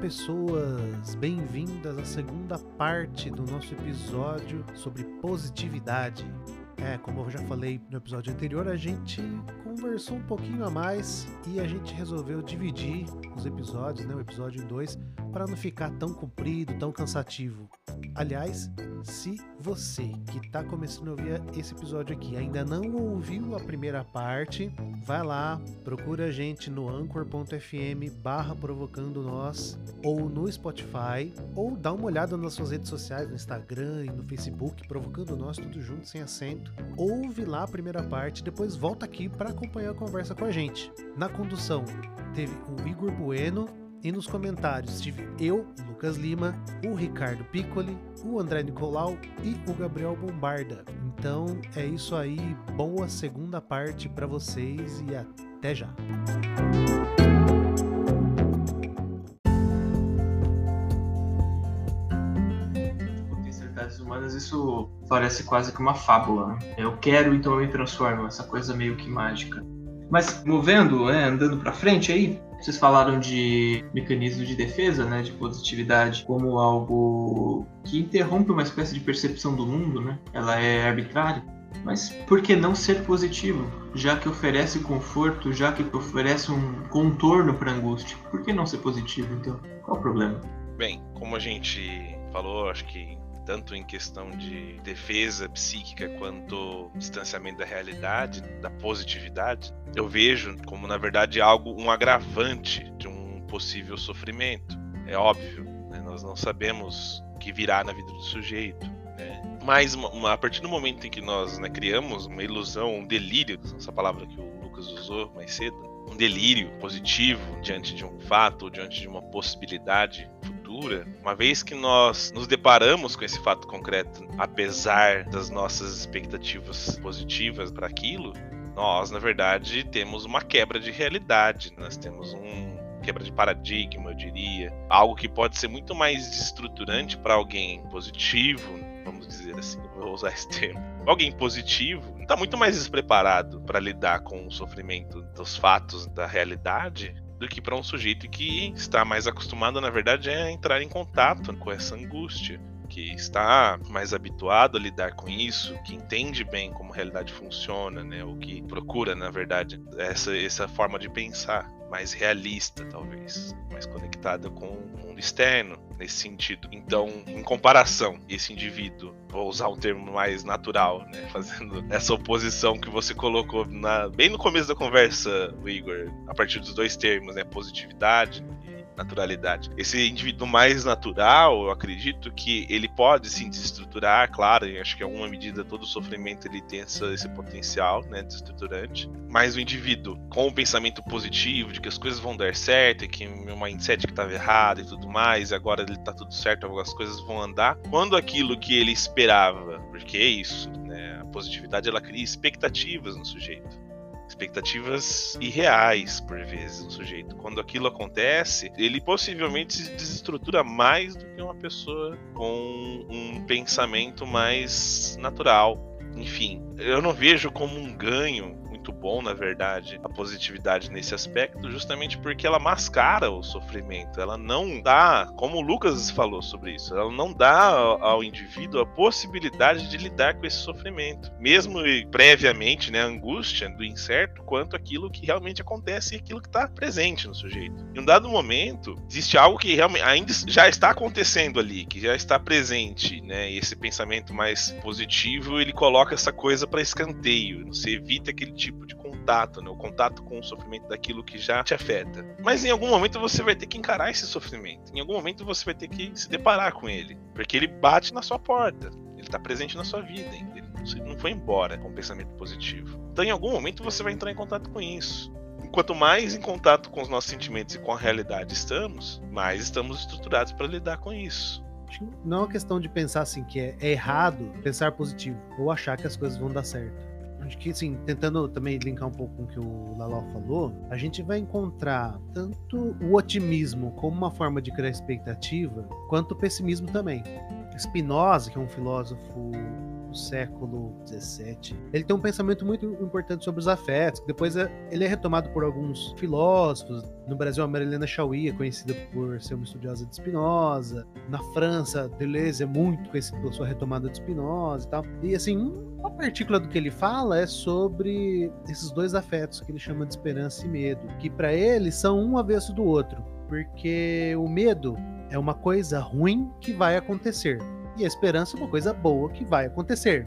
pessoas, bem-vindas à segunda parte do nosso episódio sobre positividade. Como eu já falei no episódio anterior, a gente conversou um pouquinho a mais e a gente resolveu dividir os episódios, o episódio em dois, para não ficar tão comprido, tão cansativo. Aliás, se você que está começando a ouvir esse episódio aqui ainda não ouviu a primeira parte, vai lá, procura a gente no anchor.fm/provocandonos ou no Spotify, ou dá uma olhada nas suas redes sociais, no Instagram e no Facebook, Provocando Nós, tudo junto, sem acento. Ouve lá a primeira parte, depois volta aqui para acompanhar a conversa com a gente. Na condução teve o Igor Bueno e nos comentários tive eu, Lucas Lima, o Ricardo Piccoli, o André Nicolau e o Gabriel Bombarda. Então é isso aí, boa segunda parte para vocês e até já! Humanas, isso parece quase que uma fábula, né? Eu quero, então eu me transformo, essa coisa meio que mágica. Mas movendo, andando pra frente aí, vocês falaram de mecanismo de defesa, de positividade, como algo que interrompe uma espécie de percepção do mundo, Ela é arbitrária, mas por que não ser positivo? Já que oferece conforto, já que oferece um contorno pra angústia, por que não ser positivo, então? Qual o problema? Bem, como a gente falou, acho que tanto em questão de defesa psíquica quanto distanciamento da realidade, da positividade, eu vejo como, na verdade, um agravante de um possível sofrimento. É óbvio, nós não sabemos o que virá na vida do sujeito, Mas, a partir do momento em que nós criamos uma ilusão, um delírio, essa palavra que o Lucas usou mais cedo, um delírio positivo diante de um fato ou diante de uma possibilidade futura, uma vez que nós nos deparamos com esse fato concreto, apesar das nossas expectativas positivas para aquilo, nós, na verdade, temos uma quebra de realidade, nós temos uma quebra de paradigma, eu diria, algo que pode ser muito mais desestruturante para alguém positivo, vamos dizer assim, vou usar esse termo. Alguém positivo está muito mais despreparado para lidar com o sofrimento dos fatos da realidade do que para um sujeito que está mais acostumado, na verdade, a entrar em contato com essa angústia, que está mais habituado a lidar com isso, que entende bem como a realidade funciona, ou que procura, na verdade, essa forma de pensar, mais realista, talvez, mais conectada com o mundo externo, nesse sentido. Então, em comparação, esse indivíduo, vou usar um termo mais natural, fazendo essa oposição que você colocou bem no começo da conversa, Igor, a partir dos dois termos, positividade e naturalidade. Esse indivíduo mais natural, eu acredito que ele pode se desestruturar, claro, eu acho que em alguma medida todo sofrimento ele tem esse potencial desestruturante, mas o indivíduo com o pensamento positivo de que as coisas vão dar certo e que o meu mindset que estava errado e tudo mais, e agora ele está tudo certo, as coisas vão andar, quando aquilo que ele esperava, porque é isso, a positividade ela cria expectativas no sujeito. Expectativas irreais, por vezes, no sujeito. Quando aquilo acontece, ele possivelmente se desestrutura mais do que uma pessoa com um pensamento mais natural. Enfim, eu não vejo como um ganho muito bom, na verdade, a positividade nesse aspecto, justamente porque ela mascara o sofrimento. Ela não dá, como o Lucas falou sobre isso, ela não dá ao indivíduo a possibilidade de lidar com esse sofrimento, mesmo previamente, a angústia do incerto quanto aquilo que realmente acontece e aquilo que está presente no sujeito. Em um dado momento, existe algo que realmente ainda já está acontecendo ali, que já está presente, e esse pensamento mais positivo, ele coloca essa coisa para escanteio, você evita aquele tipo de contato, o contato com o sofrimento daquilo que já te afeta. Mas em algum momento você vai ter que encarar esse sofrimento, em algum momento você vai ter que se deparar com ele, porque ele bate na sua porta, ele está presente na sua vida, ele não foi embora com o pensamento positivo. Então em algum momento você vai entrar em contato com isso. Quanto mais em contato com os nossos sentimentos e com a realidade estamos, mais estamos estruturados para lidar com isso. Acho que não é uma questão de pensar assim que é errado pensar positivo ou achar que as coisas vão dar certo. Acho que, assim, tentando também linkar um pouco com o que o Lalau falou, a gente vai encontrar tanto o otimismo como uma forma de criar expectativa, quanto o pessimismo também. Spinoza, que é um filósofo do século XVII. Ele tem um pensamento muito importante sobre os afetos, que depois ele é retomado por alguns filósofos. No Brasil, a Marilena Chauí é conhecida por ser uma estudiosa de Spinoza. Na França, Deleuze é muito conhecido pela sua retomada de Spinoza e tal. E assim, uma partícula do que ele fala é sobre esses dois afetos que ele chama de esperança e medo, que para ele são um avesso do outro, porque o medo é uma coisa ruim que vai acontecer e a esperança é uma coisa boa que vai acontecer.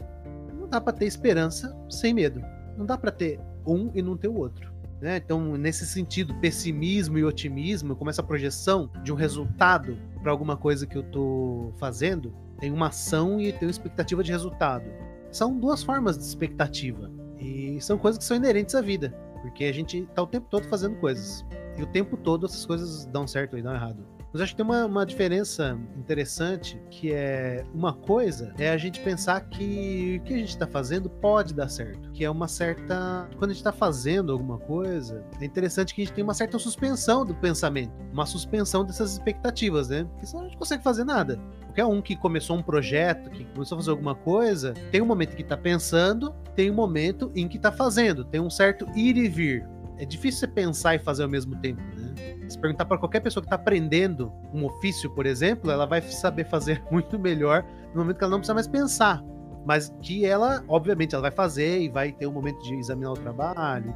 Não dá para ter esperança sem medo. Não dá para ter um e não ter o outro, né? Então, nesse sentido, pessimismo e otimismo, como essa projeção de um resultado para alguma coisa que eu estou fazendo, tem uma ação e tem uma expectativa de resultado. São duas formas de expectativa e são coisas que são inerentes à vida, porque a gente está o tempo todo fazendo coisas e o tempo todo essas coisas dão certo e dão errado. Mas acho que tem uma diferença interessante, que é uma coisa é a gente pensar que o que a gente está fazendo pode dar certo, que é uma certa... Quando a gente está fazendo alguma coisa, é interessante que a gente tem uma certa suspensão do pensamento, uma suspensão dessas expectativas, né? Porque senão a gente não consegue fazer nada. Qualquer um que começou um projeto, que começou a fazer alguma coisa, tem um momento que está pensando, tem um momento em que está fazendo, tem um certo ir e vir. É difícil você pensar e fazer ao mesmo tempo, né? Se perguntar para qualquer pessoa que está aprendendo um ofício, por exemplo, ela vai saber fazer muito melhor no momento que ela não precisa mais pensar. Mas que ela, obviamente, ela vai fazer e vai ter um momento de examinar o trabalho.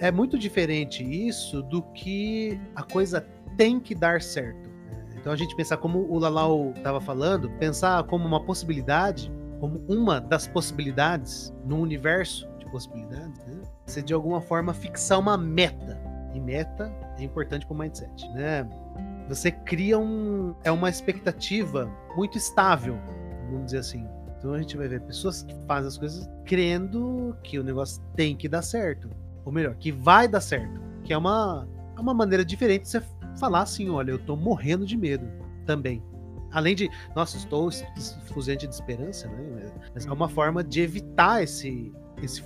É muito diferente isso do que a coisa tem que dar certo. Então a gente pensar, como o Lalau estava falando, pensar como uma possibilidade, como uma das possibilidades no universo de possibilidades, né? Você, de alguma forma, fixar uma meta. E meta é importante para o mindset, né? Você cria uma expectativa muito estável, vamos dizer assim. Então a gente vai ver pessoas que fazem as coisas crendo que o negócio tem que dar certo. Ou melhor, que vai dar certo. Que é uma maneira diferente de você falar assim, olha, eu estou morrendo de medo também. Além de, nossa, estou fuzente de esperança, né? Mas é uma forma de evitar esse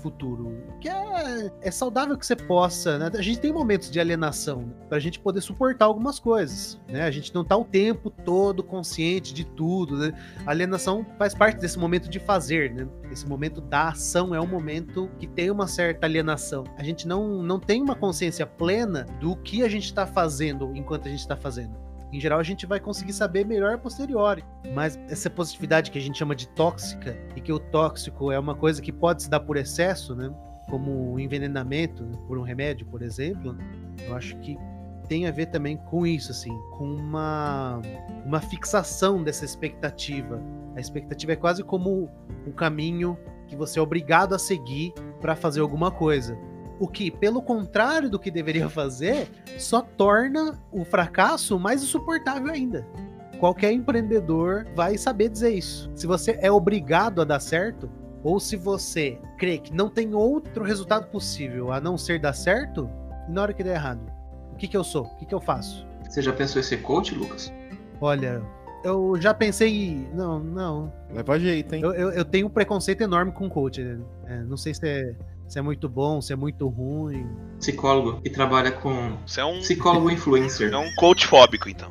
futuro, que é saudável que você possa, né? A gente tem momentos de alienação, né? Pra gente poder suportar algumas coisas, né? A gente não tá o tempo todo consciente de tudo, né? A alienação faz parte desse momento de fazer, né? Esse momento da ação é um momento que tem uma certa alienação. A gente não tem uma consciência plena do que a gente tá fazendo enquanto a gente tá fazendo. Em geral, a gente vai conseguir saber melhor a posteriori. Mas essa positividade que a gente chama de tóxica, e que o tóxico é uma coisa que pode se dar por excesso, né? Como um envenenamento por um remédio, por exemplo, eu acho que tem a ver também com isso, assim, com uma fixação dessa expectativa. A expectativa é quase como um caminho que você é obrigado a seguir para fazer alguma coisa. O que, pelo contrário do que deveria fazer, só torna o fracasso mais insuportável ainda. Qualquer empreendedor vai saber dizer isso. Se você é obrigado a dar certo, ou se você crê que não tem outro resultado possível a não ser dar certo, na hora que der errado, o que eu sou? O que eu faço? Você já pensou em ser coach, Lucas? Olha, eu já pensei em... Não. Leva jeito, hein? Eu tenho um preconceito enorme com coach. Né? Não sei se é... Você é muito bom, você é muito ruim. Psicólogo que trabalha com... Você é um psicólogo influencer. É um coach fóbico, então.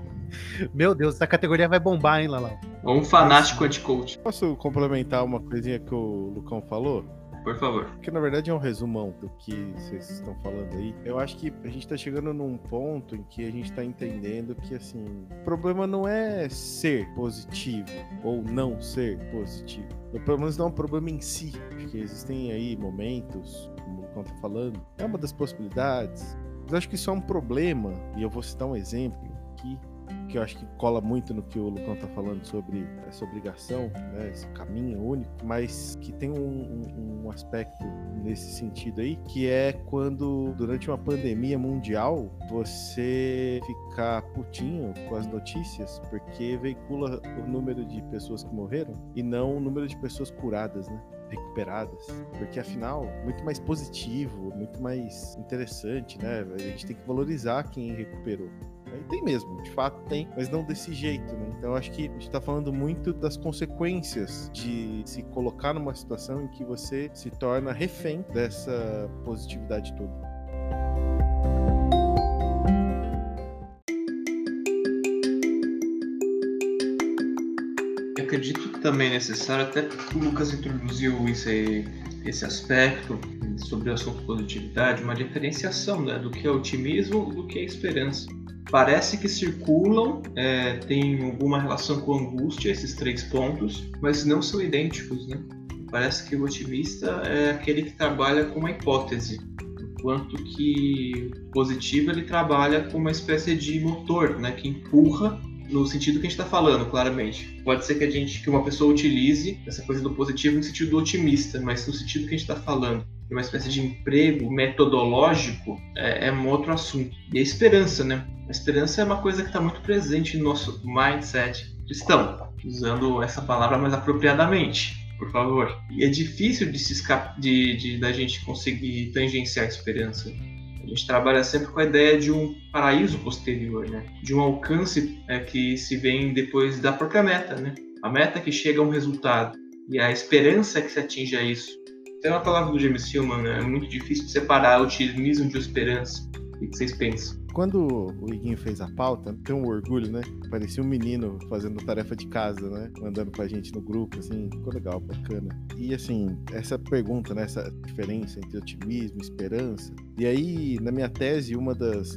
Meu Deus, essa categoria vai bombar, hein, Lalau? Ou um fanático anti-coach. Posso complementar uma coisinha que o Lucão falou? Por favor. Porque, na verdade, é um resumão do que vocês estão falando aí. Eu acho que a gente tá chegando num ponto em que a gente tá entendendo que, assim, o problema não é ser positivo ou não ser positivo. Pelo menos não é um problema em si. Porque existem aí momentos, como o Lucão tá falando, é uma das possibilidades. Mas eu acho que isso é um problema, e eu vou citar um exemplo aqui, que eu acho que cola muito no que o Lucão tá falando sobre essa obrigação, né, esse caminho único, mas que tem um aspecto nesse sentido aí, que é quando, durante uma pandemia mundial, você ficar putinho com as notícias, porque veicula o número de pessoas que morreram e não o número de pessoas curadas, né? Recuperadas, porque afinal muito mais positivo, muito mais interessante, né? A gente tem que valorizar quem recuperou. E tem mesmo, de fato tem, mas não desse jeito, né? Então eu acho que a gente tá falando muito das consequências de se colocar numa situação em que você se torna refém dessa positividade toda. Eu acredito também necessário, até porque o Lucas introduziu esse aspecto sobre o assunto positividade, uma diferenciação, né, do que é otimismo e do que é esperança. Parece que circulam, tem alguma relação com angústia, esses três pontos, mas não são idênticos, né? Parece que o otimista é aquele que trabalha com uma hipótese, enquanto que o positivo ele trabalha com uma espécie de motor, né, que empurra no sentido que a gente está falando, claramente. Pode ser que que uma pessoa utilize essa coisa do positivo no sentido do otimista, mas no sentido que a gente está falando, uma espécie de emprego metodológico, é um outro assunto. E a esperança, né? A esperança é uma coisa que está muito presente no nosso mindset cristão, usando essa palavra mais apropriadamente, por favor. E é difícil de se escapar, da gente conseguir tangenciar a esperança. A gente trabalha sempre com a ideia de um paraíso posterior, né? De um alcance que se vem depois da própria meta, né? A meta que chega a um resultado. E a esperança é que se atinja isso. Até na palavra do James Hilman, né? É muito difícil separar o otimismo de esperança. O que vocês pensam? Quando o Iguinho fez a pauta, tem um orgulho, né? Parecia um menino fazendo tarefa de casa, né? Mandando pra gente no grupo, assim, ficou legal, bacana. E assim, essa pergunta, né? Essa diferença entre otimismo e esperança. E aí, na minha tese,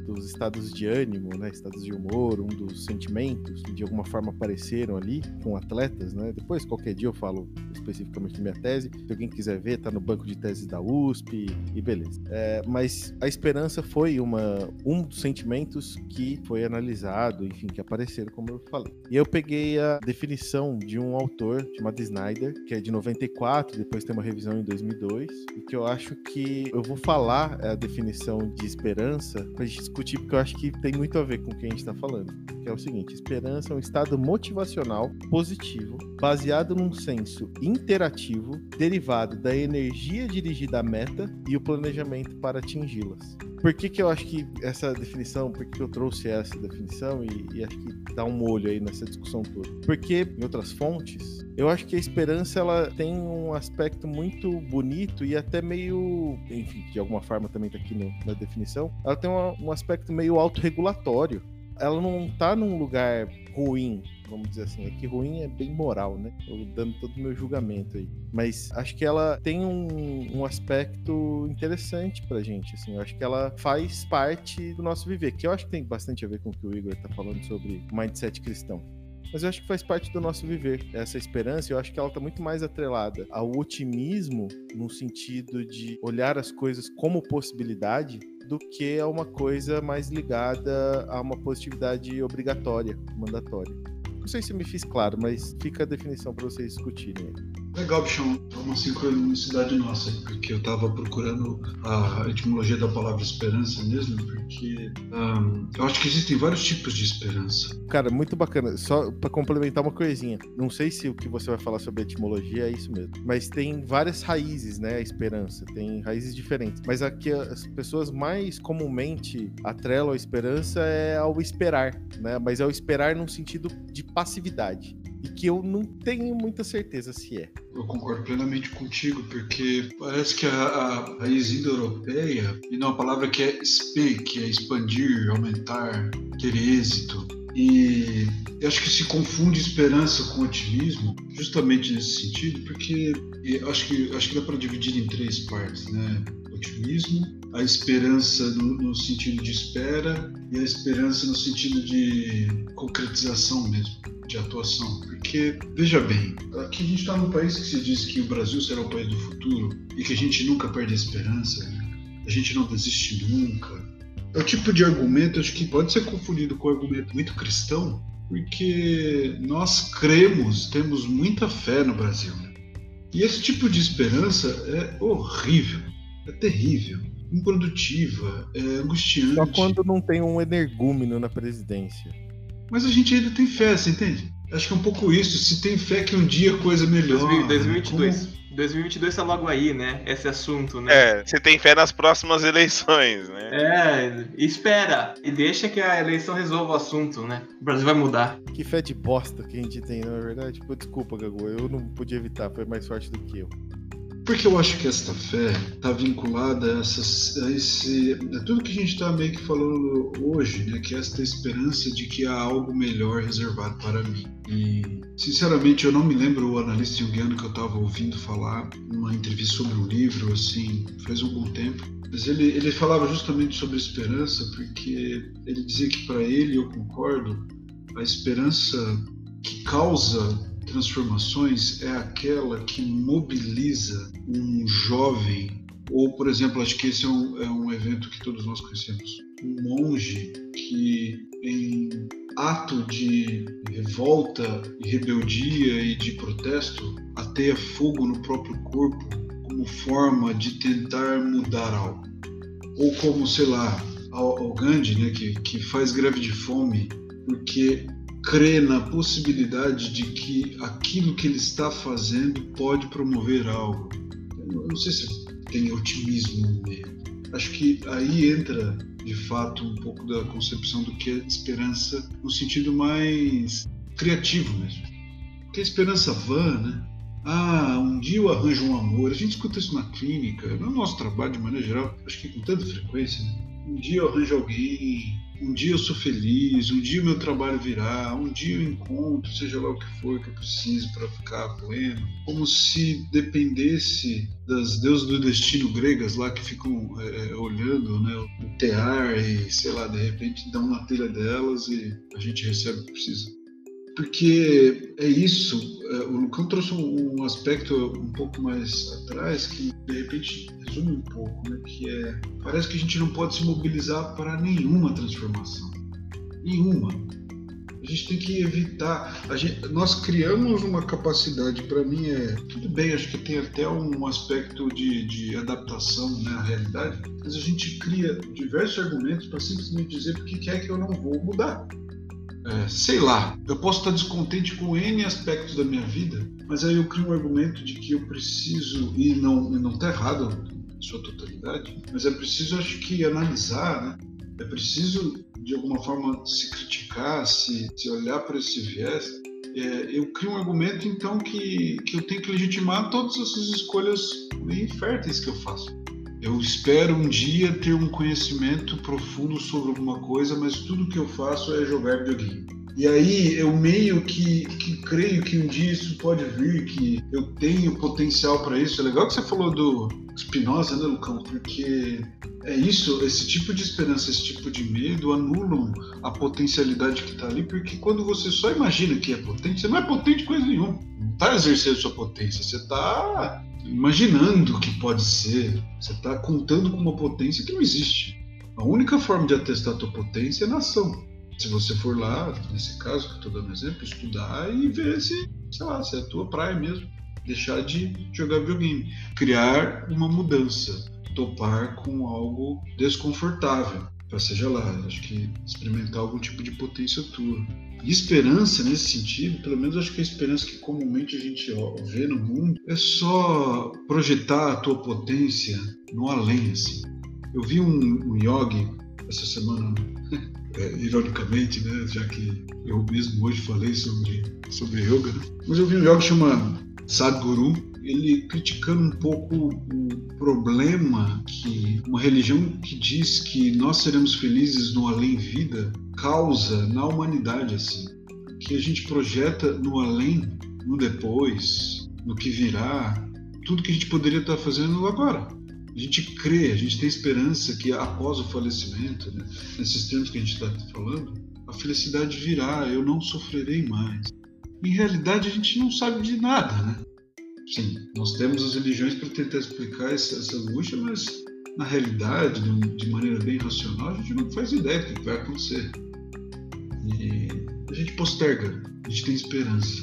dos estados de ânimo, né? Estados de humor, um dos sentimentos que de alguma forma apareceram ali com atletas, né? Depois, qualquer dia eu falo especificamente da minha tese. Se alguém quiser ver, tá no banco de teses da USP e beleza. Mas a esperança foi um dos sentimentos que foi analisado, enfim, que apareceram, como eu falei. E eu peguei a definição de um autor chamado Snyder, que é de 94, depois tem uma revisão em 2002, e que eu acho que eu vou falar a definição de esperança pra gente discutir, porque eu acho que tem muito a ver com o que a gente tá falando, que é o seguinte: esperança é um estado motivacional positivo, baseado num senso interativo, derivado da energia dirigida à meta e o planejamento para atingi-las. Por que eu acho que essa definição, por que eu trouxe essa definição e acho que dá um molho aí nessa discussão toda? Porque, em outras fontes, eu acho que a esperança ela tem um aspecto muito bonito e até meio, enfim, de alguma forma também tá aqui na definição, ela tem um aspecto meio autorregulatório. Ela não tá num lugar ruim, vamos dizer assim. É que ruim é bem moral, né? Eu dando todo o meu julgamento aí. Mas acho que ela tem um aspecto interessante pra gente, assim. Eu acho que ela faz parte do nosso viver, que eu acho que tem bastante a ver com o que o Igor tá falando sobre mindset cristão. Mas eu acho que faz parte do nosso viver. Essa esperança, eu acho que ela tá muito mais atrelada ao otimismo, no sentido de olhar as coisas como possibilidade, do que é uma coisa mais ligada a uma positividade obrigatória, mandatória. Não sei se me fiz claro, mas fica a definição para vocês discutirem. Legal, bichão. É uma sincronicidade nossa, porque eu estava procurando a etimologia da palavra esperança mesmo, porque eu acho que existem vários tipos de esperança. Cara, muito bacana. Só para complementar uma coisinha. Não sei se o que você vai falar sobre a etimologia é isso mesmo, mas tem várias raízes, né, a esperança. Tem raízes diferentes. Mas a que as pessoas mais comumente atrelam a esperança é ao esperar, né? Mas é o esperar num sentido de passividade. E que eu não tenho muita certeza se é. Eu concordo plenamente contigo, porque parece que a raiz indo-europeia, e não, a palavra que é spe, que é expandir, aumentar, ter êxito. E eu acho que se confunde esperança com otimismo, justamente nesse sentido, porque eu acho que dá para dividir em três partes, né? Otimismo, a esperança no sentido de espera e a esperança no sentido de concretização mesmo, de atuação. Porque, veja bem, aqui a gente está num país que se diz que o Brasil será o país do futuro e que a gente nunca perde a esperança, a gente não desiste nunca. É o tipo de argumento, acho que pode ser confundido com um argumento muito cristão, porque nós cremos, temos muita fé no Brasil. E esse tipo de esperança é horrível. É terrível, improdutiva, é angustiante. Só quando não tem um energúmeno na presidência. Mas a gente ainda tem fé, você entende? Acho que é um pouco isso, se tem fé que um dia a coisa melhora. 2022. Como... 2022 tá logo aí, né? Esse assunto, né? É, você tem fé nas próximas eleições, né? É, espera. E deixa que a eleição resolva o assunto, né? O Brasil vai mudar. Que fé de bosta que a gente tem, não é verdade? Pô, desculpa, Gago, eu não podia evitar, foi mais forte do que eu. Porque eu acho que esta fé está vinculada a tudo que a gente está meio que falando hoje, né? Que é esta esperança de que há algo melhor reservado para mim. E, sinceramente, eu não me lembro o analista junguiano que eu estava ouvindo falar numa entrevista sobre um livro, assim, faz algum tempo. Mas ele falava justamente sobre esperança, porque ele dizia que para ele, eu concordo, a esperança que causa transformações é aquela que mobiliza um jovem, ou, por exemplo, acho que esse é um evento que todos nós conhecemos, um monge que, em ato de revolta e rebeldia e de protesto, ateia fogo no próprio corpo como forma de tentar mudar algo. Ou como, sei lá, o Gandhi, né, que faz greve de fome porque crê na possibilidade de que aquilo que ele está fazendo pode promover algo. Eu não sei se tem otimismo no meio. Acho que aí entra, de fato, um pouco da concepção do que é esperança no sentido mais criativo mesmo. Porque a esperança vã, né? Ah, um dia eu arranjo um amor. A gente escuta isso na clínica, no nosso trabalho de maneira geral, acho que com tanta frequência, né? Um dia eu arranjo alguém, um dia eu sou feliz, um dia o meu trabalho virá, um dia eu encontro, seja lá o que for que eu preciso para ficar pleno. Como se dependesse das deusas do destino gregas lá que ficam olhando, né, o tear e, sei lá, de repente dão na telha delas e a gente recebe o que precisa. Porque é isso, o Lucão trouxe um aspecto um pouco mais atrás que de repente resume um pouco, né? Que é, parece que a gente não pode se mobilizar para nenhuma transformação, nenhuma. A gente tem que evitar, nós criamos uma capacidade, para mim é, tudo bem, acho que tem até um aspecto de adaptação, né, à realidade, mas a gente cria diversos argumentos para simplesmente dizer por que é que eu não vou mudar. Sei lá, eu posso estar descontente com N aspectos da minha vida, mas aí eu crio um argumento de que eu preciso, e não está errado na sua totalidade, mas é preciso, acho que, analisar, né? É preciso, de alguma forma, se criticar, se olhar para esse viés. Eu crio um argumento, então, que eu tenho que legitimar todas essas escolhas inférteis que eu faço. Eu espero um dia ter um conhecimento profundo sobre alguma coisa, mas tudo que eu faço é jogar videogame. E aí eu meio que creio que um dia isso pode vir, que eu tenho potencial para isso. É legal que você falou do Spinoza, né, Lucão? Porque é isso, esse tipo de esperança, esse tipo de medo anulam a potencialidade que está ali, porque quando você só imagina que é potente, você não é potente coisa nenhuma. Não está exercendo sua potência, você está imaginando o que pode ser, você está contando com uma potência que não existe. A única forma de atestar a tua potência é na ação. Se você for lá, nesse caso que eu estou dando exemplo, estudar e ver se, sei lá, se é a tua praia mesmo, deixar de jogar videogame, criar uma mudança, topar com algo desconfortável, para seja lá, acho que experimentar algum tipo de potência tua. E esperança, nesse sentido, pelo menos acho que a esperança que comumente a gente vê no mundo é só projetar a tua potência no além, assim. Eu vi um yogi essa semana, ironicamente, né, já que eu mesmo hoje falei sobre yoga, né? Mas eu vi um yogi chamado Sadhguru, ele criticando um pouco o problema que uma religião que diz que nós seremos felizes no além-vida causa na humanidade, assim, que a gente projeta no além, no depois, no que virá, tudo que a gente poderia estar fazendo agora. A gente crê, a gente tem esperança que após o falecimento, né, nesses termos que a gente está falando, a felicidade virá, eu não sofrerei mais. Em realidade, a gente não sabe de nada, né? Sim, nós temos as religiões para tentar explicar essa angústia, mas na realidade, de maneira bem racional, a gente não faz ideia do que vai acontecer. E a gente posterga, a gente tem esperança.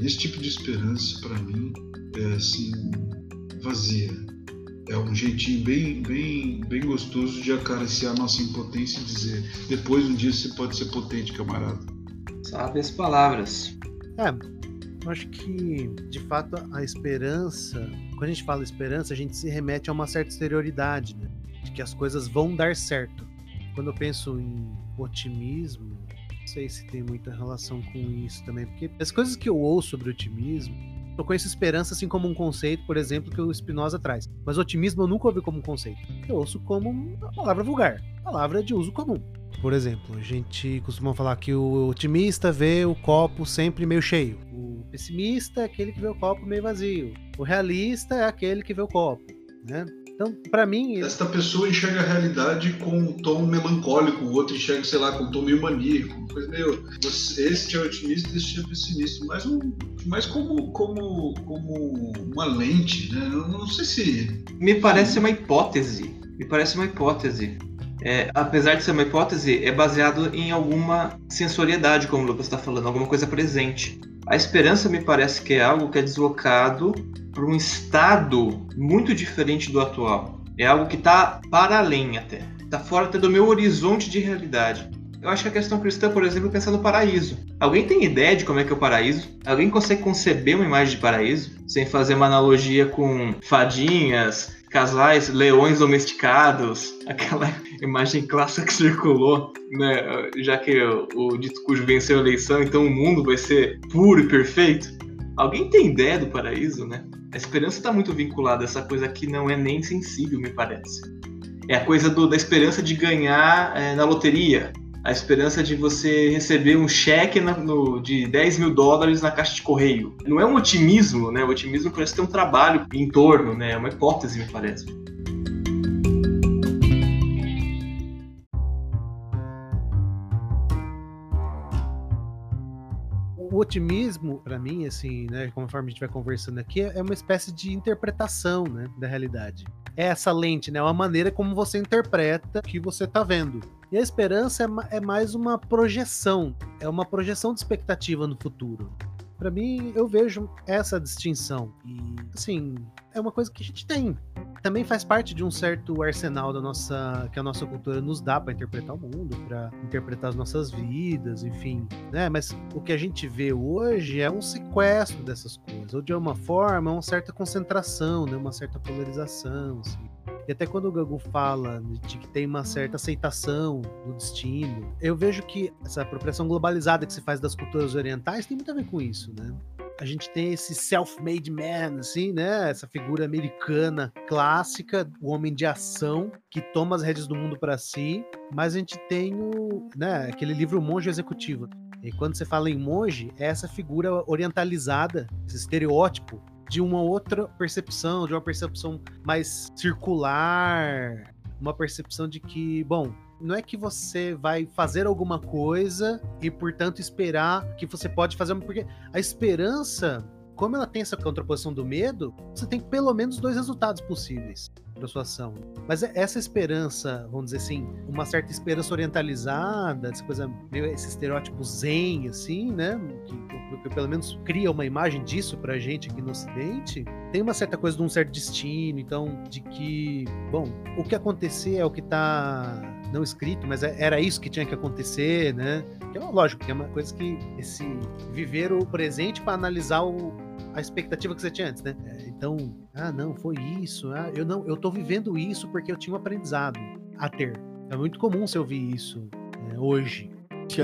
E esse tipo de esperança, para mim, é assim, vazia. É um jeitinho bem, bem, bem gostoso de acariciar a nossa impotência e dizer: depois um dia você pode ser potente, camarada. Sabe as palavras. Eu acho que, de fato, a esperança, quando a gente fala esperança, a gente se remete a uma certa exterioridade, né? De que as coisas vão dar certo. Quando eu penso em otimismo, não sei se tem muita relação com isso também, porque as coisas que eu ouço sobre otimismo, Eu conheço esperança assim como um conceito, por exemplo, que o Spinoza traz. Mas otimismo eu nunca ouvi como um conceito. Eu ouço como uma palavra vulgar, palavra de uso comum. Por exemplo, a gente costuma falar que o otimista vê o copo sempre meio cheio. O pessimista é aquele que vê o copo meio vazio. O realista é aquele que vê o copo, né? Então, pra mim... Esta pessoa enxerga a realidade com um tom melancólico, o outro enxerga, sei lá, com um tom meio maníaco. Pois, meu, este é otimista e este é pessimista. Mas como uma lente, né? Eu não sei se... Me parece uma hipótese. Apesar de ser uma hipótese, é baseado em alguma sensorialidade, como o Lucas está falando, alguma coisa presente. A esperança me parece que é algo que é deslocado para um estado muito diferente do atual. É algo que está para além até. Está fora até do meu horizonte de realidade. Eu acho que a questão cristã, por exemplo, pensa no paraíso. Alguém tem ideia de como é que é o paraíso? Alguém consegue conceber uma imagem de paraíso? Sem fazer uma analogia com fadinhas, casais, leões domesticados, aquela imagem clássica que circulou, né? Já que o dito cujo venceu a eleição, então o mundo vai ser puro e perfeito. Alguém tem ideia do paraíso, né? A esperança está muito vinculada a essa coisa que não é nem sensível, me parece. É a coisa da esperança de ganhar na loteria. A esperança de você receber um cheque de $10.000 na caixa de correio. Não é um otimismo, né? O otimismo parece ter um trabalho em torno, né? É uma hipótese, me parece. O otimismo, para mim, assim, né, conforme a gente vai conversando aqui, é uma espécie de interpretação, né, da realidade. É essa lente, né? É uma maneira como você interpreta o que você está vendo. E a esperança é mais uma projeção. É uma projeção de expectativa no futuro. Para mim, eu vejo essa distinção. E, assim, é uma coisa que a gente tem. Também faz parte de um certo arsenal que a nossa cultura nos dá para interpretar o mundo, para interpretar as nossas vidas, enfim, né? Mas o que a gente vê hoje é um sequestro dessas coisas, ou de alguma forma, uma certa concentração, né? Uma certa polarização, assim. E até quando o Gagu fala de que tem uma certa aceitação do destino, eu vejo que essa apropriação globalizada que se faz das culturas orientais tem muito a ver com isso, né? A gente tem esse self-made man, assim, né? Essa figura americana clássica, o homem de ação, que toma as rédeas do mundo para si, mas a gente tem aquele livro O Monge Executivo. E quando você fala em monge, é essa figura orientalizada, esse estereótipo, de uma outra percepção, de uma percepção mais circular, uma percepção de que, bom, não é que você vai fazer alguma coisa e, portanto, esperar que você pode fazer, porque a esperança, como ela tem essa contraposição do medo, você tem pelo menos 2 resultados possíveis para sua ação. Mas essa esperança, vamos dizer assim, uma certa esperança orientalizada, essa coisa meio esse estereótipo zen, assim, né? Que pelo menos cria uma imagem disso pra gente aqui no Ocidente, tem uma certa coisa de um certo destino, então, de que, bom, o que acontecer é o que tá não escrito, mas era isso que tinha que acontecer, né? Que é lógico, que é uma coisa que esse viver o presente para analisar a expectativa que você tinha antes, né? Então, não, foi isso, eu tô vivendo isso porque eu tinha um aprendizado a ter. É muito comum você ouvir isso, né, hoje.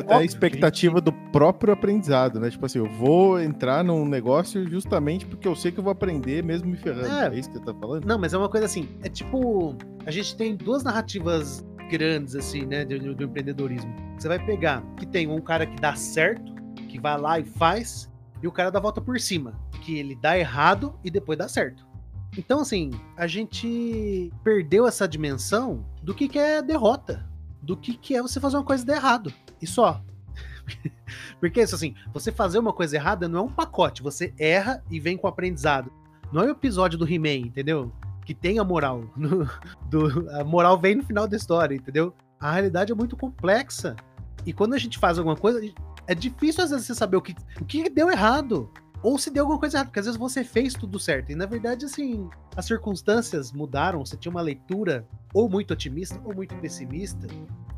Até a expectativa do próprio aprendizado, né? Tipo assim, eu vou entrar num negócio justamente porque eu sei que eu vou aprender mesmo me ferrando. É isso que você tá falando? Não, mas é uma coisa assim, é tipo, a gente tem 2 narrativas grandes, assim, né, do empreendedorismo. Você vai pegar que tem um cara que dá certo, que vai lá e faz, e o cara dá a volta por cima, que ele dá errado e depois dá certo. Então, assim, a gente perdeu essa dimensão do que é derrota, do que é você fazer uma coisa de errado. E só. Porque isso assim, você fazer uma coisa errada não é um pacote, você erra e vem com aprendizado. Não é o episódio do He-Man, entendeu? Que tem a moral. A moral vem no final da história, entendeu? A realidade é muito complexa. E quando a gente faz alguma coisa, é difícil às vezes você saber o que deu errado. Ou se deu alguma coisa errada, porque às vezes você fez tudo certo. E na verdade, assim, as circunstâncias mudaram, você tinha uma leitura ou muito otimista ou muito pessimista.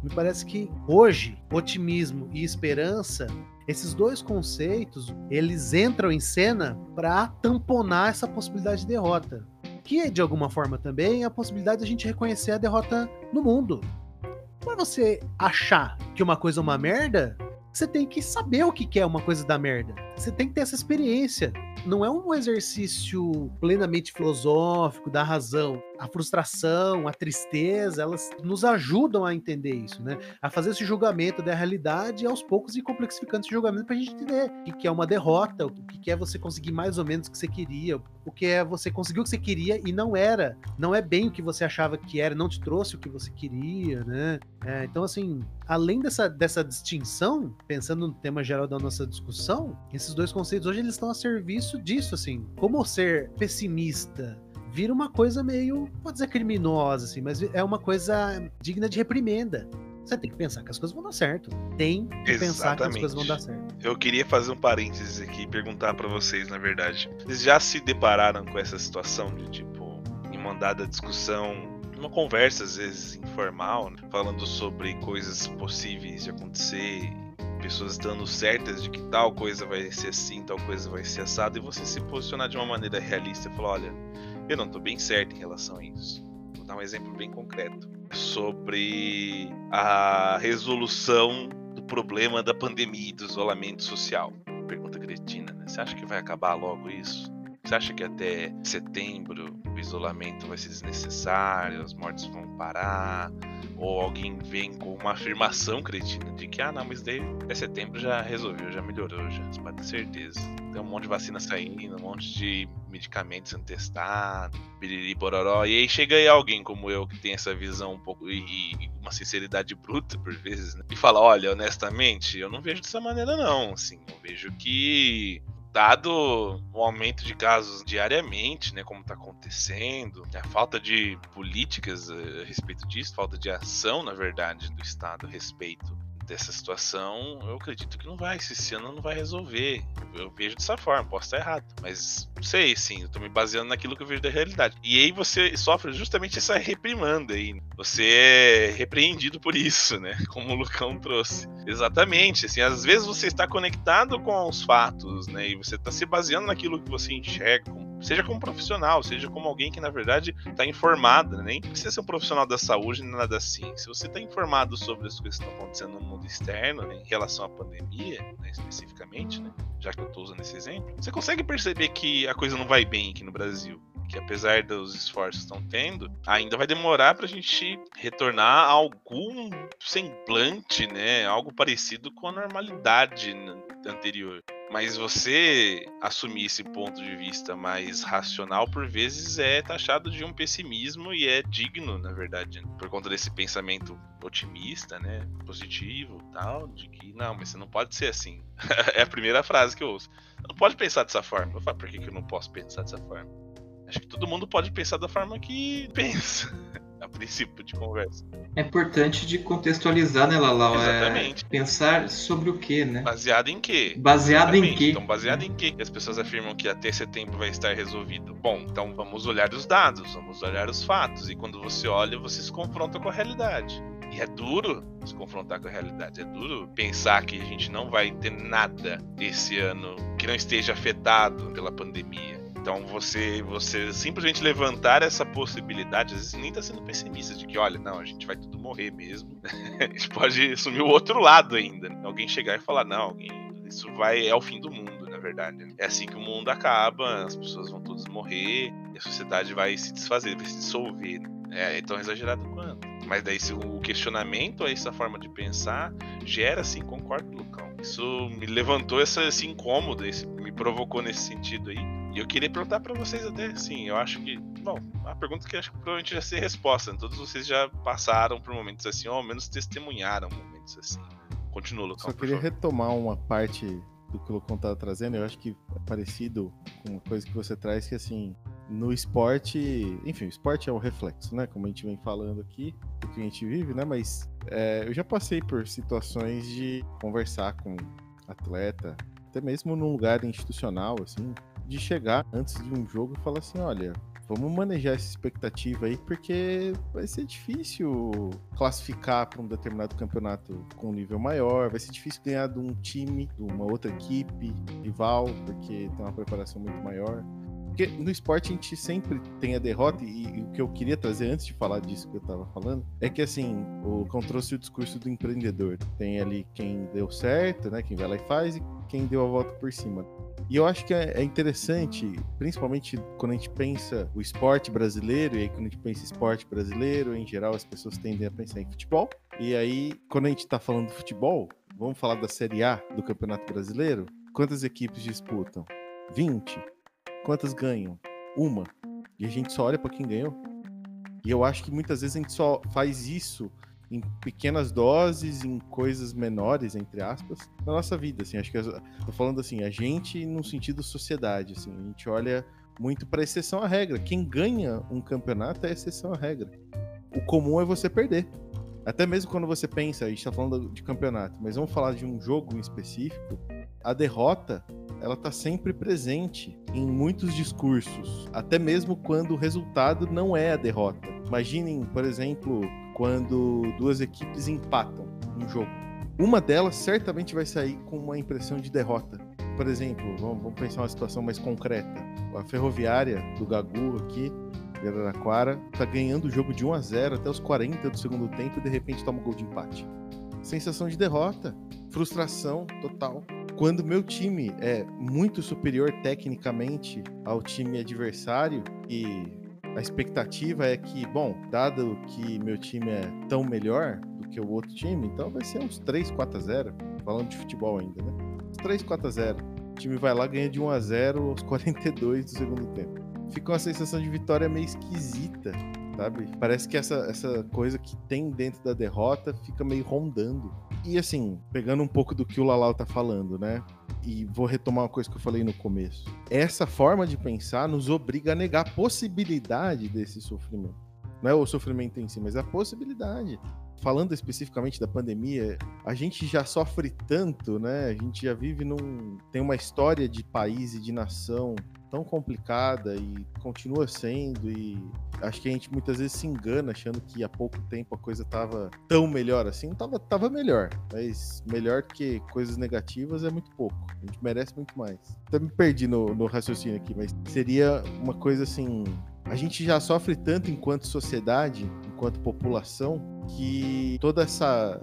Me parece que hoje, otimismo e esperança, esses 2 conceitos, eles entram em cena para tamponar essa possibilidade de derrota. Que é, de alguma forma, também a possibilidade de a gente reconhecer a derrota no mundo. Para você achar que uma coisa é uma merda, você tem que saber o que é uma coisa da merda. Você tem que ter essa experiência. Não é um exercício plenamente filosófico da razão. A frustração, a tristeza, elas nos ajudam a entender isso, né? A fazer esse julgamento da realidade e aos poucos ir complexificando esse julgamento para a gente entender o que é uma derrota, o que é você conseguir mais ou menos o que você queria, o que é você conseguir o que você queria e não era. Não é bem o que você achava que era, não te trouxe o que você queria, né? Então, assim, além dessa distinção, pensando no tema geral da nossa discussão, esses dois conceitos hoje eles estão a serviço disso, assim. Como ser pessimista vira uma coisa meio, pode dizer criminosa, assim, mas é uma coisa digna de reprimenda. Você tem que pensar que as coisas vão dar certo. Tem que pensar que as coisas vão dar certo. Eu queria fazer um parênteses aqui e perguntar pra vocês, na verdade. Vocês já se depararam com essa situação de, tipo, em uma dada discussão, uma conversa, às vezes, informal, né? Falando sobre coisas possíveis de acontecer, pessoas estando certas de que tal coisa vai ser assim, tal coisa vai ser assado, e você se posicionar de uma maneira realista e falar, olha, eu não estou bem certo em relação a isso. Vou dar um exemplo bem concreto. Sobre a resolução do problema da pandemia e do isolamento social. Pergunta cretina, né? Você acha que vai acabar logo isso? Você acha que até setembro o isolamento vai ser desnecessário, as mortes vão parar? Ou alguém vem com uma afirmação cretina de que, ah, não, mas daí até setembro já resolveu, já melhorou, já, você pode ter certeza. Tem um monte de vacina saindo, um monte de medicamentos sendo testados, piriri, bororó. E aí chega aí alguém como eu, que tem essa visão um pouco e uma sinceridade bruta, por vezes, né? E fala, olha, honestamente, eu não vejo dessa maneira não, assim, eu vejo que... Dado o aumento de casos diariamente, né, como está acontecendo, a falta de políticas a respeito disso, falta de ação, na verdade, do Estado a respeito dessa situação, eu acredito que não vai, esse ano não vai resolver. Eu vejo dessa forma, posso estar errado, mas não sei, sim, eu estou me baseando naquilo que eu vejo da realidade. E aí você sofre justamente essa reprimanda aí, você é repreendido por isso, né, como o Lucão trouxe. Exatamente, assim, às vezes você está conectado com os fatos, né, e você está se baseando naquilo que você enxerga, seja como profissional, seja como alguém que, na verdade, está informado, né? Nem precisa ser um profissional da saúde, nem nada da ciência. Você está informado sobre as coisas que estão acontecendo no mundo externo, né? Em relação à pandemia, né? Especificamente, né? Já que eu estou usando esse exemplo, você consegue perceber que a coisa não vai bem aqui no Brasil, que apesar dos esforços que estão tendo, ainda vai demorar para a gente retornar a algum semblante, né? Algo parecido com a normalidade anterior. Mas você assumir esse ponto de vista mais racional, por vezes, é taxado de um pessimismo e é digno, na verdade, por conta desse pensamento otimista, né, positivo e tal, de que, não, mas você não pode ser assim. É a primeira frase que eu ouço. Você não pode pensar dessa forma. Eu falo, por que eu não posso pensar dessa forma? Acho que todo mundo pode pensar da forma que pensa, a princípio de conversa. É importante de contextualizar, né, Lalau? Exatamente. É pensar sobre o quê, né? Baseado em quê? Baseado exatamente. Em quê? Então, baseado em quê? As pessoas afirmam que até setembro vai estar resolvido. Bom, então vamos olhar os dados, vamos olhar os fatos. E quando você olha, você se confronta com a realidade. E é duro se confrontar com a realidade, é duro pensar que a gente não vai ter nada esse ano que não esteja afetado pela pandemia. Então você simplesmente levantar essa possibilidade, às vezes nem tá sendo pessimista, de que, olha, não, a gente vai tudo morrer mesmo. A gente pode assumir o outro lado ainda. Alguém chegar e falar, não, isso é o fim do mundo, na verdade. É assim que o mundo acaba, as pessoas vão todas morrer, e a sociedade vai se desfazer, vai se dissolver. É tão exagerado quanto. Mas daí o questionamento a essa forma de pensar gera, sim, concordo, Lucão. Isso me levantou esse incômodo, me provocou nesse sentido aí. E eu queria perguntar pra vocês até, assim, eu acho que... Bom, a pergunta que eu acho que provavelmente já seria resposta, né? Todos vocês já passaram por momentos assim, ou ao menos testemunharam momentos assim. Continua, Lucão. Só queria retomar uma parte do que o Lucão tá trazendo, eu acho que é parecido com uma coisa que você traz, que assim, no esporte... Enfim, o esporte é um reflexo, né? Como a gente vem falando aqui, do que a gente vive, né? Mas eu já passei por situações de conversar com atleta, até mesmo num lugar institucional, assim, de chegar antes de um jogo e falar assim, olha, vamos manejar essa expectativa aí, porque vai ser difícil classificar para um determinado campeonato com um nível maior, vai ser difícil ganhar de um time, de uma outra equipe, rival, porque tem uma preparação muito maior. Porque no esporte a gente sempre tem a derrota, e o que eu queria trazer antes de falar disso que eu tava falando, é que assim, o Kant trouxe o discurso do empreendedor. Tem ali quem deu certo, né? Quem vai lá e faz, e quem deu a volta por cima. E eu acho que é interessante, principalmente quando a gente pensa o esporte brasileiro, e aí quando a gente pensa esporte brasileiro, em geral as pessoas tendem a pensar em futebol. E aí, quando a gente tá falando de futebol, vamos falar da Série A do Campeonato Brasileiro? Quantas equipes disputam? 20. Quantas ganham? Uma. E a gente só olha para quem ganhou. E eu acho que muitas vezes a gente só faz isso em pequenas doses, em coisas menores, entre aspas, na nossa vida, assim. Acho que tô falando assim, a gente num sentido sociedade, assim, a gente olha muito para exceção à regra. Quem ganha um campeonato é exceção à regra. O comum é você perder. Até mesmo quando você pensa, a gente tá falando de campeonato, mas vamos falar de um jogo em específico, a derrota, ela tá sempre presente em muitos discursos, até mesmo quando o resultado não é a derrota. Imaginem, por exemplo, quando duas equipes empatam um jogo. Uma delas certamente vai sair com uma impressão de derrota. Por exemplo, vamos pensar uma situação mais concreta. A Ferroviária do Gagu aqui, de Araraquara, tá ganhando o jogo de 1-0 até os 40 do segundo tempo e de repente toma um gol de empate. Sensação de derrota, frustração total. Quando meu time é muito superior tecnicamente ao time adversário e a expectativa é que, bom, dado que meu time é tão melhor do que o outro time, então vai ser uns 3-4-0, falando de futebol ainda, né? Uns 3-4-0. O time vai lá, ganha de 1-0 aos 42 do segundo tempo. Fica uma sensação de vitória meio esquisita, sabe? Parece que essa coisa que tem dentro da derrota fica meio rondando. E assim, pegando um pouco do que o Lalau tá falando, né? E vou retomar uma coisa que eu falei no começo. Essa forma de pensar nos obriga a negar a possibilidade desse sofrimento. Não é o sofrimento em si, mas a possibilidade. Falando especificamente da pandemia, a gente já sofre tanto, né? A gente já vive tem uma história de país e de nação tão complicada e continua sendo, e acho que a gente muitas vezes se engana achando que há pouco tempo a coisa tava tão melhor assim. Tava melhor, mas melhor que coisas negativas é muito pouco, a gente merece muito mais. Até me perdi no raciocínio aqui, mas seria uma coisa assim, a gente já sofre tanto enquanto sociedade, enquanto população, que toda essa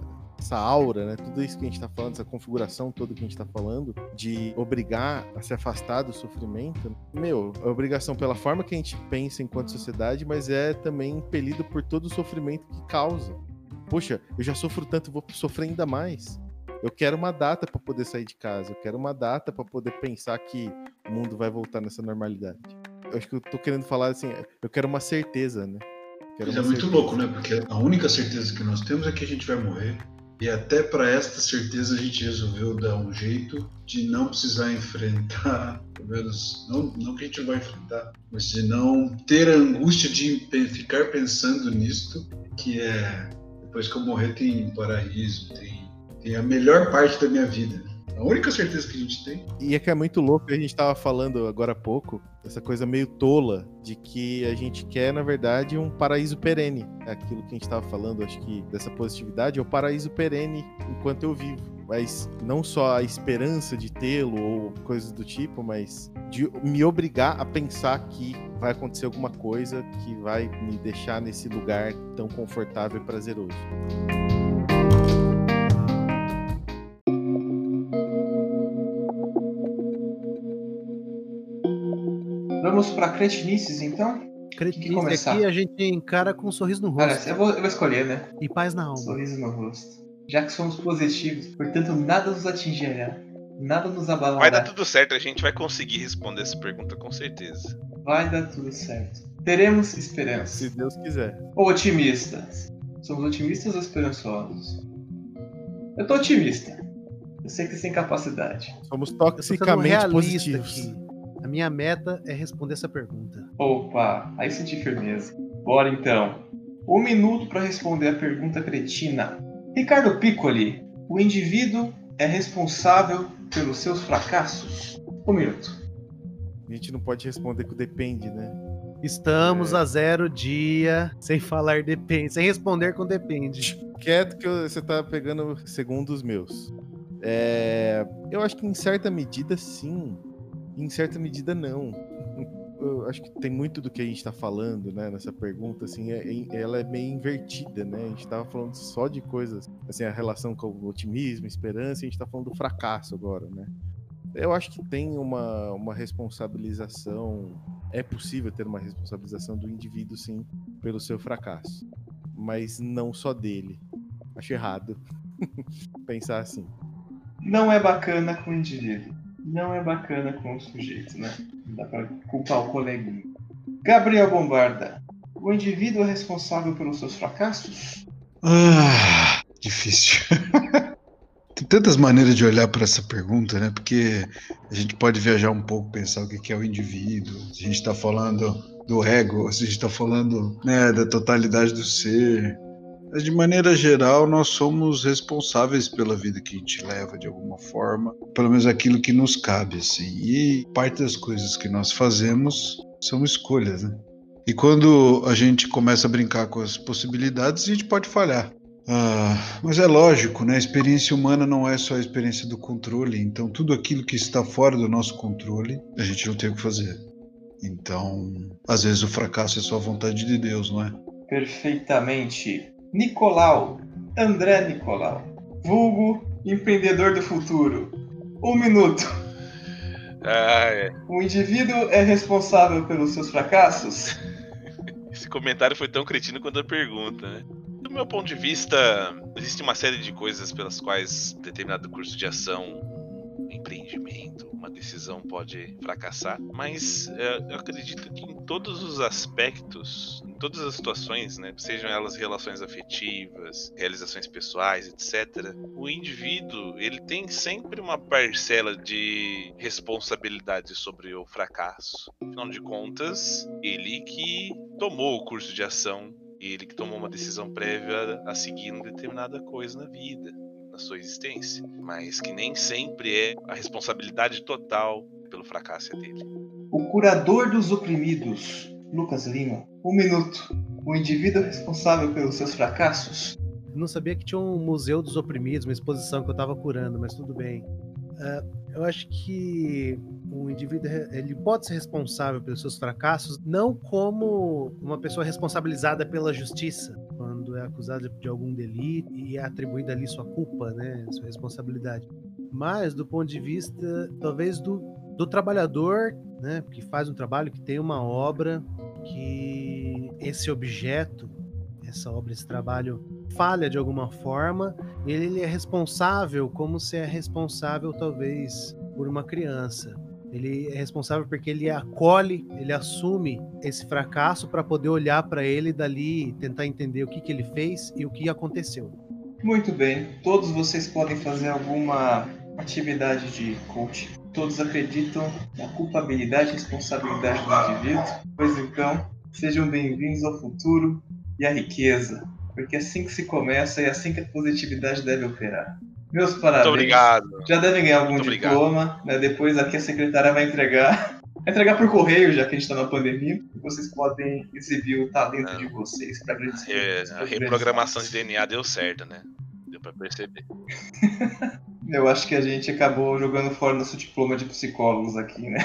aura, né? Tudo isso que a gente tá falando, essa configuração toda que a gente tá falando, de obrigar a se afastar do sofrimento, meu, é obrigação pela forma que a gente pensa enquanto sociedade, mas é também impelido por todo o sofrimento que causa. Poxa, eu já sofro tanto, vou sofrer ainda mais. Eu quero uma data pra poder sair de casa, eu quero uma data pra poder pensar que o mundo vai voltar nessa normalidade. Eu acho que eu tô querendo falar assim, eu quero uma certeza, né? Mas é muito louco, né? Porque a única certeza que nós temos é que a gente vai morrer. E até para esta certeza a gente resolveu dar um jeito de não precisar enfrentar, pelo menos, não que a gente vai enfrentar, mas de não ter a angústia de ficar pensando nisto, que é, depois que eu morrer tem paraíso, tem a melhor parte da minha vida. A única certeza que a gente tem. E é que é muito louco, a gente estava falando agora há pouco, essa coisa meio tola de que a gente quer, na verdade, um paraíso perene. É aquilo que a gente estava falando, acho que, dessa positividade, é o paraíso perene enquanto eu vivo. Mas não só a esperança de tê-lo ou coisas do tipo, mas de me obrigar a pensar que vai acontecer alguma coisa que vai me deixar nesse lugar tão confortável e prazeroso. Vamos para cretinices, então? Cretinices aqui a gente encara com um sorriso no rosto. Cara, eu vou escolher, né? E paz na alma. Sorriso no rosto. Já que somos positivos, portanto nada nos atingirá, nada nos abalará. Vai dar tudo certo, a gente vai conseguir responder essa pergunta com certeza. Vai dar tudo certo. Teremos esperança. Se Deus quiser. Ou otimistas. Somos otimistas ou esperançosos? Eu tô otimista. Eu sei que você tem capacidade. Somos toxicamente positivos. Aqui. A minha meta é responder essa pergunta. Opa, aí senti firmeza. Bora então. 1 minuto para responder a pergunta cretina. Ricardo Piccoli, o indivíduo é responsável pelos seus fracassos? 1 minuto. A gente não pode responder que depende, né? Estamos a 0 dia sem falar depende, sem responder com depende. Quieto que você tá pegando segundos meus. Eu acho que em certa medida sim. Em certa medida, não. eu acho que tem muito do que a gente está falando, né, nessa pergunta, assim, ela é meio invertida, né? A gente estava falando só de coisas, assim, a relação com o otimismo, esperança, e a gente está falando do fracasso agora, né? Eu acho que tem uma responsabilização, é possível ter uma responsabilização do indivíduo, sim, pelo seu fracasso, mas não só dele. Acho errado pensar assim. Não é bacana com o indivíduo, não é bacana com o sujeito, né? Não dá para culpar o coleguinha. Gabriel Bombarda, o indivíduo é responsável pelos seus fracassos? Difícil. Tem tantas maneiras de olhar para essa pergunta, né? Porque a gente pode viajar um pouco, pensar o que é o indivíduo. Se a gente está falando do ego, se a gente está falando, né, da totalidade do ser. Mas, de maneira geral, nós somos responsáveis pela vida que a gente leva, de alguma forma. Pelo menos aquilo que nos cabe, assim. E parte das coisas que nós fazemos são escolhas, né? E quando a gente começa a brincar com as possibilidades, a gente pode falhar. Mas é lógico, né? A experiência humana não é só a experiência do controle, então tudo aquilo que está fora do nosso controle, a gente não tem o que fazer. Então, às vezes o fracasso é só a vontade de Deus, não é? Perfeitamente. Nicolau, André Nicolau, vulgo empreendedor do futuro. 1 minuto. O indivíduo é responsável pelos seus fracassos? Esse comentário foi tão cretino quanto a pergunta, né? Do meu ponto de vista, existe uma série de coisas pelas quais determinado curso de ação, um empreendimento, uma decisão pode fracassar, mas eu acredito que em todos os aspectos, em todas as situações, né, sejam elas relações afetivas, realizações pessoais, etc., o indivíduo ele tem sempre uma parcela de responsabilidade sobre o fracasso. Afinal de contas, ele que tomou o curso de ação, ele que tomou uma decisão prévia a seguir uma determinada coisa na vida, na sua existência, mas que nem sempre é a responsabilidade total pelo fracasso dele. O curador dos oprimidos, Lucas Lima, 1 minuto. O indivíduo é responsável pelos seus fracassos? Eu não sabia que tinha um museu dos oprimidos, uma exposição que eu estava curando, mas tudo bem. Eu acho que o indivíduo ele pode ser responsável pelos seus fracassos, não como uma pessoa responsabilizada pela justiça, quando é acusada de algum delito e é atribuída ali sua culpa, né, sua responsabilidade. Mas do ponto de vista, talvez, do trabalhador, né, que faz um trabalho, que tem uma obra, que esse objeto, essa obra, esse trabalho, falha de alguma forma, ele é responsável como se é responsável, talvez, por uma criança. Ele é responsável porque ele acolhe, ele assume esse fracasso para poder olhar para ele dali, tentar entender o que ele fez e o que aconteceu. Muito bem. Todos vocês podem fazer alguma atividade de coaching. Todos acreditam na culpabilidade e responsabilidade do indivíduo. Pois então, sejam bem-vindos ao futuro e à riqueza. Porque é assim que se começa e é assim que a positividade deve operar. Meus parabéns. Muito obrigado. Já devem ganhar algum diploma, né? Depois aqui a secretária vai entregar. Vai entregar por correio, já que a gente está na pandemia. Vocês podem exibir o talento de vocês para agradecer. A reprogramação de DNA deu certo, né? Deu para perceber. Eu acho que a gente acabou jogando fora nosso diploma de psicólogos aqui, né?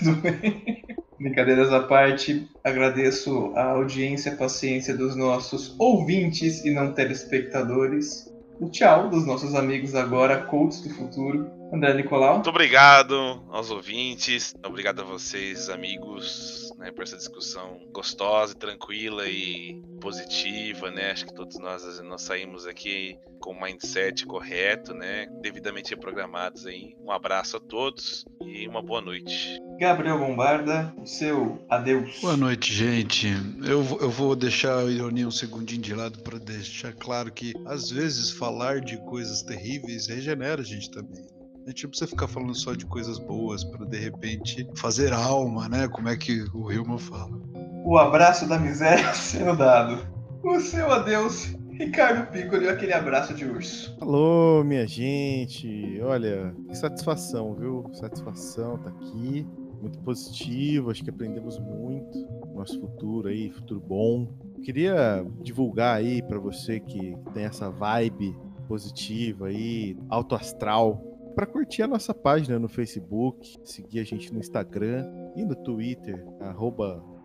Tudo bem? Brincadeiras à parte, agradeço a audiência e a paciência dos nossos ouvintes e não telespectadores. O tchau dos nossos amigos agora, coaches do futuro. André Nicolau. Muito obrigado aos ouvintes, obrigado a vocês, amigos, né, por essa discussão gostosa, tranquila e positiva, né? Acho que todos nós saímos aqui com o mindset correto, né? Devidamente reprogramados aí. Um abraço a todos e uma boa noite. Gabriel Bombarda, o seu adeus. Boa noite, gente. Eu vou deixar a ironia um segundinho de lado para deixar claro que, às vezes, falar de coisas terríveis regenera a gente também. A gente não precisa ficar falando só de coisas boas para, de repente, fazer alma, né? Como é que o Hilman fala. O abraço da miséria sendo dado. O seu adeus, Ricardo Piccoli, aquele abraço de urso. Alô, minha gente. Olha, que satisfação, viu? Satisfação tá aqui. Muito positivo, acho que aprendemos muito. Nosso futuro aí, futuro bom. Queria divulgar aí para você que tem essa vibe positiva aí, autoastral. para curtir a nossa página no Facebook, seguir a gente no Instagram e no Twitter,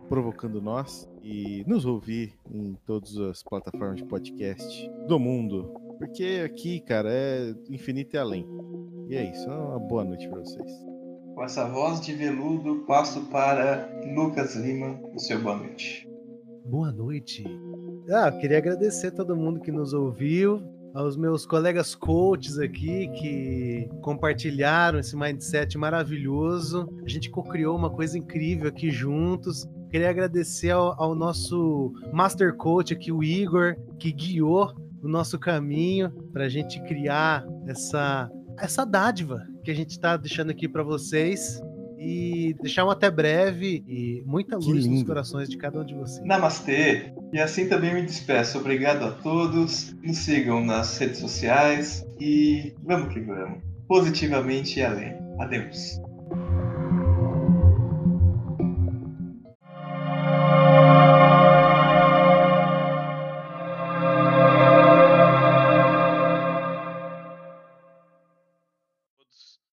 @ProvocandoNós, e nos ouvir em todas as plataformas de podcast do mundo, porque aqui, cara, é infinito e além. E é isso, uma boa noite para vocês. Com essa voz de veludo, passo para Lucas Lima, o seu boa noite. Boa noite. Eu queria agradecer a todo mundo que nos ouviu, aos meus colegas coaches aqui que compartilharam esse mindset maravilhoso. A gente co-criou uma coisa incrível aqui juntos. Queria agradecer ao nosso master coach aqui, o Igor, que guiou o nosso caminho para a gente criar essa dádiva que a gente está deixando aqui para vocês. E deixar um até breve e muita luz nos corações de cada um de vocês. Namastê! E assim também me despeço. Obrigado a todos. Nos sigam nas redes sociais e vamos que vamos. Positivamente e além. Adeus.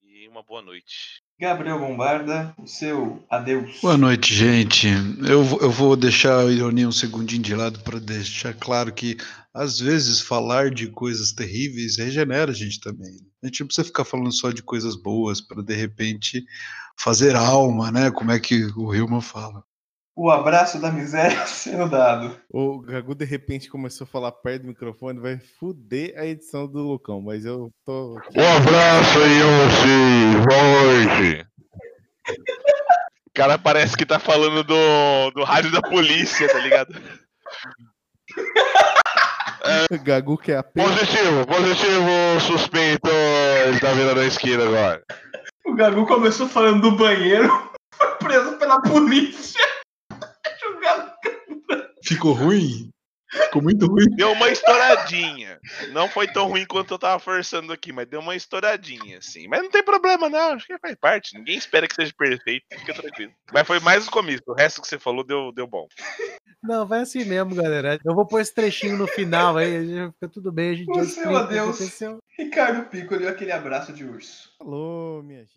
E uma boa noite. Gabriel Bombarda, o seu adeus. Boa noite, gente. Eu vou deixar a ironia um segundinho de lado para deixar claro que, às vezes, falar de coisas terríveis regenera a gente também. A gente não precisa ficar falando só de coisas boas para, de repente, fazer alma, né? Como é que o Hilman fala. O abraço da miséria sendo dado. O Gagu, de repente, começou a falar perto do microfone, vai foder a edição do Lucão, mas eu tô... Um abraço aí, vocês! Boa noite! O cara parece que tá falando do rádio da polícia, tá ligado? O Gagu quer apenas... Positivo, suspeito, ele tá vindo na esquina agora. O Gagu começou falando do banheiro, foi preso pela polícia. Ficou ruim? Ficou muito ruim. Deu uma estouradinha. Não foi tão ruim quanto eu tava forçando aqui, mas deu uma estouradinha, assim. Mas não tem problema, não. Acho que faz parte. Ninguém espera que seja perfeito. Fica tranquilo. Mas foi mais o começo. O resto que você falou deu bom. Não, vai assim mesmo, galera. Eu vou pôr esse trechinho no final aí. Já fica tudo bem. A gente... Meu Deus. Ricardo Piccoli, aquele abraço de urso. Falou, minha gente.